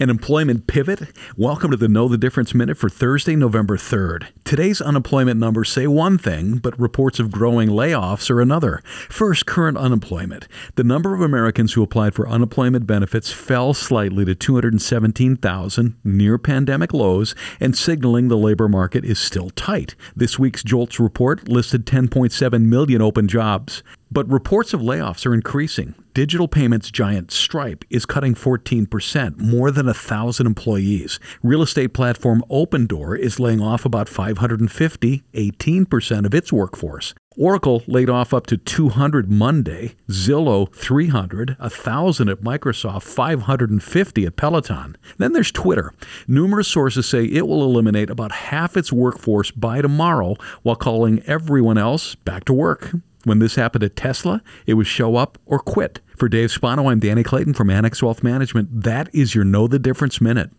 An employment pivot? Welcome to the Know the Difference Minute for Thursday, November 3rd. Today's unemployment numbers say one thing, but reports of growing layoffs are another. First, current unemployment. The number of Americans who applied for unemployment benefits fell slightly to 217,000, near pandemic lows, and signaling the labor market is still tight. This week's JOLTS report listed 10.7 million open jobs. But reports of layoffs are increasing. Digital payments giant Stripe is cutting 14%, more than 1,000 employees. Real estate platform Opendoor is laying off about 550, 18% of its workforce. Oracle laid off up to 200 Monday, Zillow 300, 1,000 at Microsoft, 550 at Peloton. Then there's Twitter. Numerous sources say it will eliminate about half its workforce by tomorrow while calling everyone else back to work. When this happened at Tesla, it was show up or quit. For Dave Spano, I'm Danny Clayton from Annex Wealth Management. That is your Know the Difference Minute.